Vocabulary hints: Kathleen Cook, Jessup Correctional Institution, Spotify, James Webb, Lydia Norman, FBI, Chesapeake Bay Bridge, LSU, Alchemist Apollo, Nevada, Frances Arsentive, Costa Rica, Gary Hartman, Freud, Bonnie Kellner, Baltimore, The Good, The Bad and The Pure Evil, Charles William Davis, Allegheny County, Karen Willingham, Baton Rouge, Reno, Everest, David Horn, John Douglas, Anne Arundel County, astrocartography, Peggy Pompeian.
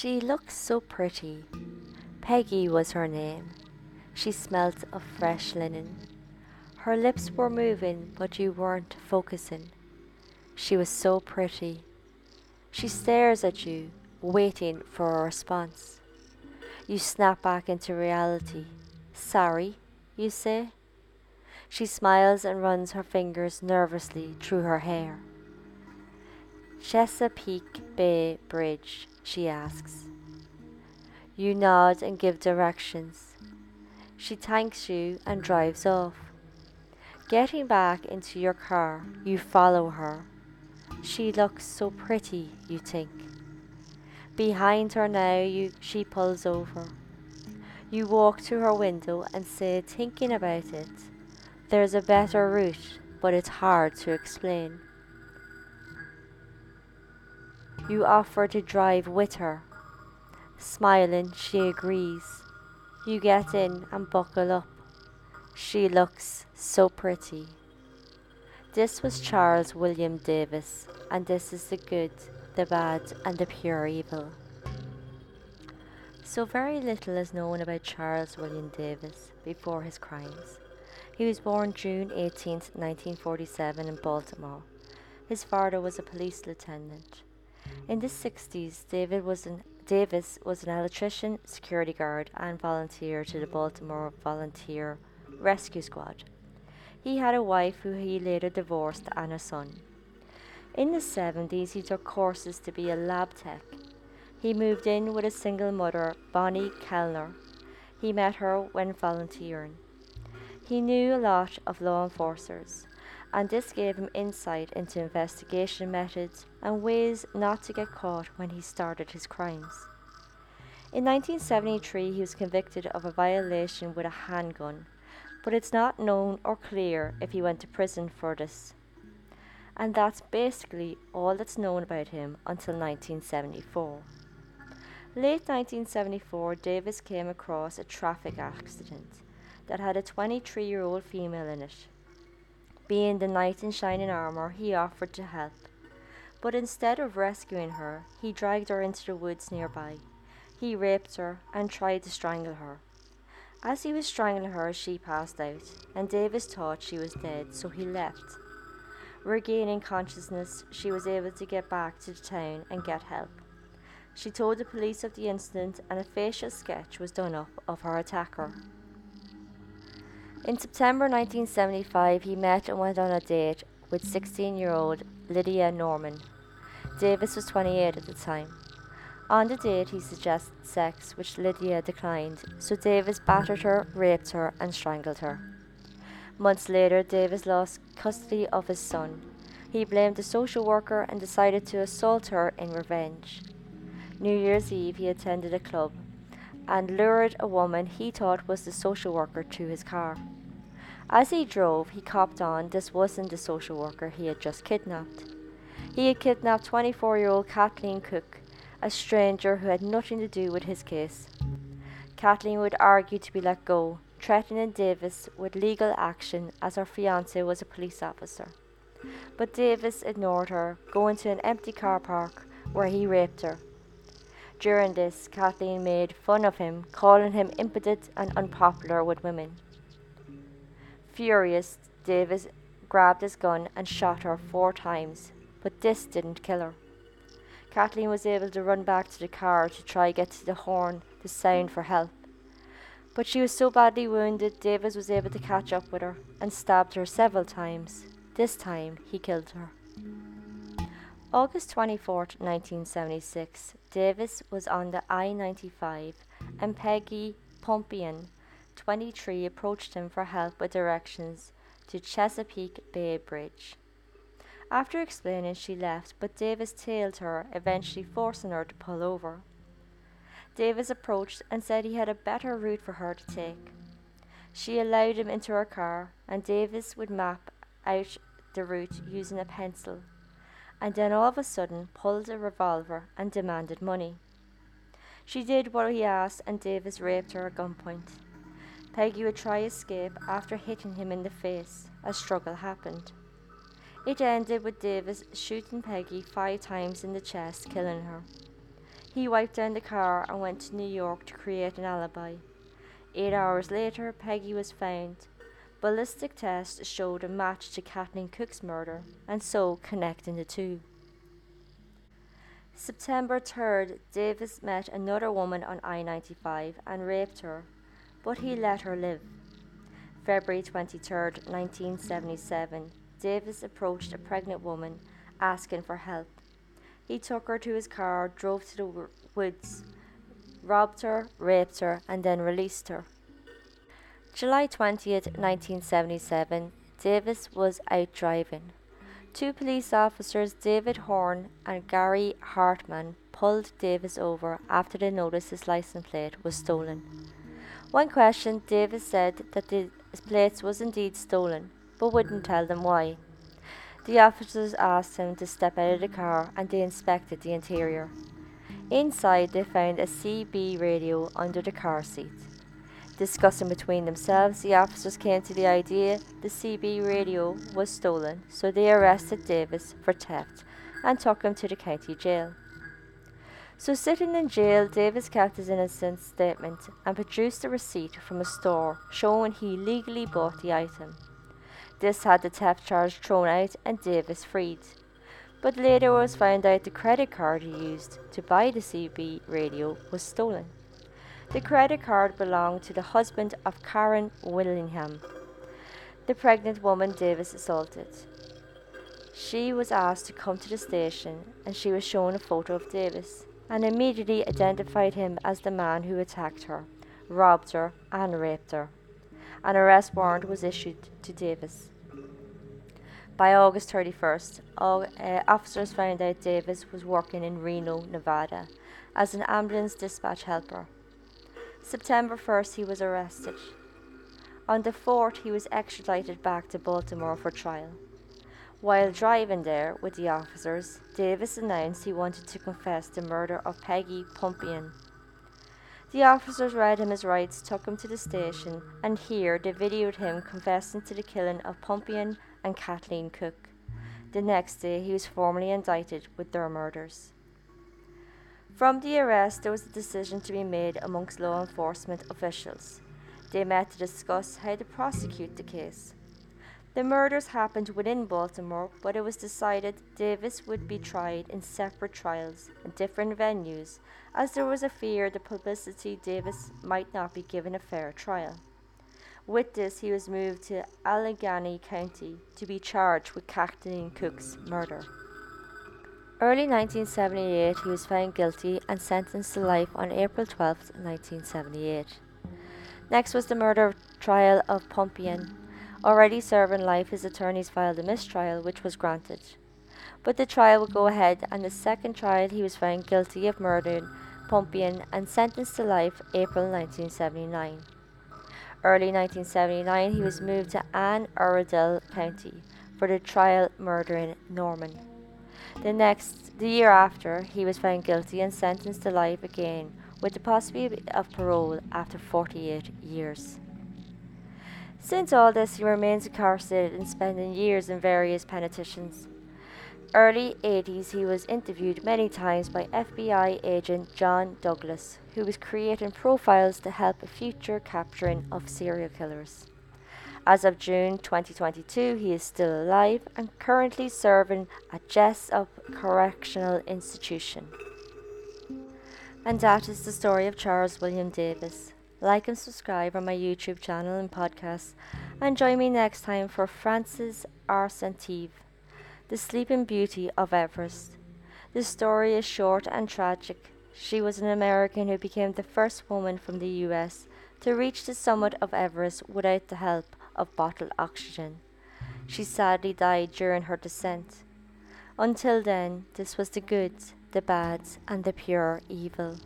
She looked so pretty. Peggy was her name. She smelt of fresh linen. Her lips were moving, but you weren't focusing. She was so pretty. She stares at you, waiting for a response. You snap back into reality. Sorry, you say? She smiles and runs her fingers nervously through her hair. Chesapeake Bay Bridge, she asks. You nod and give directions. She thanks you and drives off. Getting back into your car, you follow her. She looks so pretty, you think. Behind her now, she pulls over. You walk to her window and say, thinking about it, there's a better route, but it's hard to explain. You offer to drive with her. Smiling, she agrees. You get in and buckle up. She looks so pretty. This was Charles William Davis, and this is The Good, The Bad and The Pure Evil. So very little is known about Charles William Davis before his crimes. He was born June 18, 1947 in Baltimore. His father was a police lieutenant. In the 60s, Davis was an electrician, security guard, and volunteer to the Baltimore Volunteer Rescue Squad. He had a wife who he later divorced and a son. In the 70s, he took courses to be a lab tech. He moved in with a single mother, Bonnie Kellner. He met her when volunteering. He knew a lot of law enforcers, and this gave him insight into investigation methods and ways not to get caught when he started his crimes. In 1973, he was convicted of a violation with a handgun, but it's not known or clear if he went to prison for this. And that's basically all that's known about him until 1974. Late 1974, Davis came across a traffic accident that had a 23-year-old female in it. Being the knight in shining armour, he offered to help. But instead of rescuing her, he dragged her into the woods nearby. He raped her and tried to strangle her. As he was strangling her, she passed out, and Davis thought she was dead, so he left. Regaining consciousness, she was able to get back to the town and get help. She told the police of the incident, and a facial sketch was done up of her attacker. In September 1975, he met and went on a date with 16-year-old Lydia Norman. Davis was 28 at the time. On the date, he suggested sex, which Lydia declined, so Davis battered her, raped her, and strangled her. Months later, Davis lost custody of his son. He blamed the social worker and decided to assault her in revenge. New Year's Eve, he attended a club and lured a woman he thought was the social worker to his car. As he drove, he copped on this wasn't the social worker he had just kidnapped. He had kidnapped 24-year-old Kathleen Cook, a stranger who had nothing to do with his case. Kathleen would argue to be let go, threatening Davis with legal action as her fiancé was a police officer. But Davis ignored her, going to an empty car park where he raped her. During this, Kathleen made fun of him, calling him impudent and unpopular with women. Furious, Davis grabbed his gun and shot her 4 times, but this didn't kill her. Kathleen was able to run back to the car to try to get to the horn to sound for help. But she was so badly wounded, Davis was able to catch up with her and stabbed her several times. This time, he killed her. August 24, 1976, Davis was on the I-95 and Peggy Pompeian, 23, approached him for help with directions to Chesapeake Bay Bridge. After explaining, she left, but Davis tailed her, eventually forcing her to pull over. Davis approached and said he had a better route for her to take. She allowed him into her car, and Davis would map out the route using a pencil, and then all of a sudden pulled a revolver and demanded money. She did what he asked, and Davis raped her at gunpoint. Peggy would try to escape after hitting him in the face. A struggle happened. It ended with Davis shooting Peggy 5 times in the chest, killing her. He wiped down the car and went to New York to create an alibi. 8 hours later, Peggy was found. Ballistic tests showed a match to Kathleen Cook's murder, and so connecting the two. September 3rd, Davis met another woman on I-95 and raped her, but he let her live. February 23rd, 1977, Davis approached a pregnant woman, asking for help. He took her to his car, drove to the woods, robbed her, raped her, and then released her. July 20th, 1977, Davis was out driving. Two police officers, David Horn and Gary Hartman, pulled Davis over after they noticed his license plate was stolen. When questioned, Davis said that the plate was indeed stolen, but wouldn't tell them why. The officers asked him to step out of the car and they inspected the interior. Inside, they found a CB radio under the car seat. Discussing between themselves, the officers came to the idea the CB radio was stolen, so they arrested Davis for theft and took him to the county jail. So sitting in jail, Davis kept his innocent statement and produced a receipt from a store showing he legally bought the item. This had the theft charge thrown out and Davis freed. But later was found out the credit card he used to buy the CB radio was stolen. The credit card belonged to the husband of Karen Willingham, the pregnant woman Davis assaulted. She was asked to come to the station and she was shown a photo of Davis and immediately identified him as the man who attacked her, robbed her and raped her. An arrest warrant was issued to Davis. By August 31st, officers found out Davis was working in Reno, Nevada as an ambulance dispatch helper. September 1st, he was arrested. On the 4th, he was extradited back to Baltimore for trial. While driving there with the officers, Davis announced he wanted to confess the murder of Peggy Pompeian. The officers read him his rights, took him to the station, and here they videoed him confessing to the killing of Pompeian and Kathleen Cook. The next day, he was formally indicted with their murders. From the arrest, there was a decision to be made amongst law enforcement officials. They met to discuss how to prosecute the case. The murders happened within Baltimore, but it was decided Davis would be tried in separate trials in different venues, as there was a fear the publicity Davis might not be given a fair trial. With this, he was moved to Allegheny County to be charged with Kathleen Cook's murder. Early 1978, he was found guilty and sentenced to life on April 12, 1978. Next was the murder trial of Pompeian. Already serving life, his attorneys filed a mistrial, which was granted. But the trial would go ahead, and the second trial he was found guilty of murdering Pompeian and sentenced to life April 1979. Early 1979, he was moved to Anne Arundel County for the trial murdering Norman. The year after, he was found guilty and sentenced to life again, with the possibility of parole after 48 years. Since all this, he remains incarcerated and spending years in various penitentiaries. Early 80s, he was interviewed many times by FBI agent John Douglas, who was creating profiles to help a future capturing of serial killers. As of June 2022, he is still alive and currently serving at Jessup Correctional Institution. And that is the story of Charles William Davis. Like and subscribe on my YouTube channel and podcast, and join me next time for Frances Arsentive, the Sleeping Beauty of Everest. This story is short and tragic. She was an American who became the first woman from the US to reach the summit of Everest without the help of bottled oxygen. She sadly died during her descent. Until then, this was The Good, The Bad and The Pure Evil.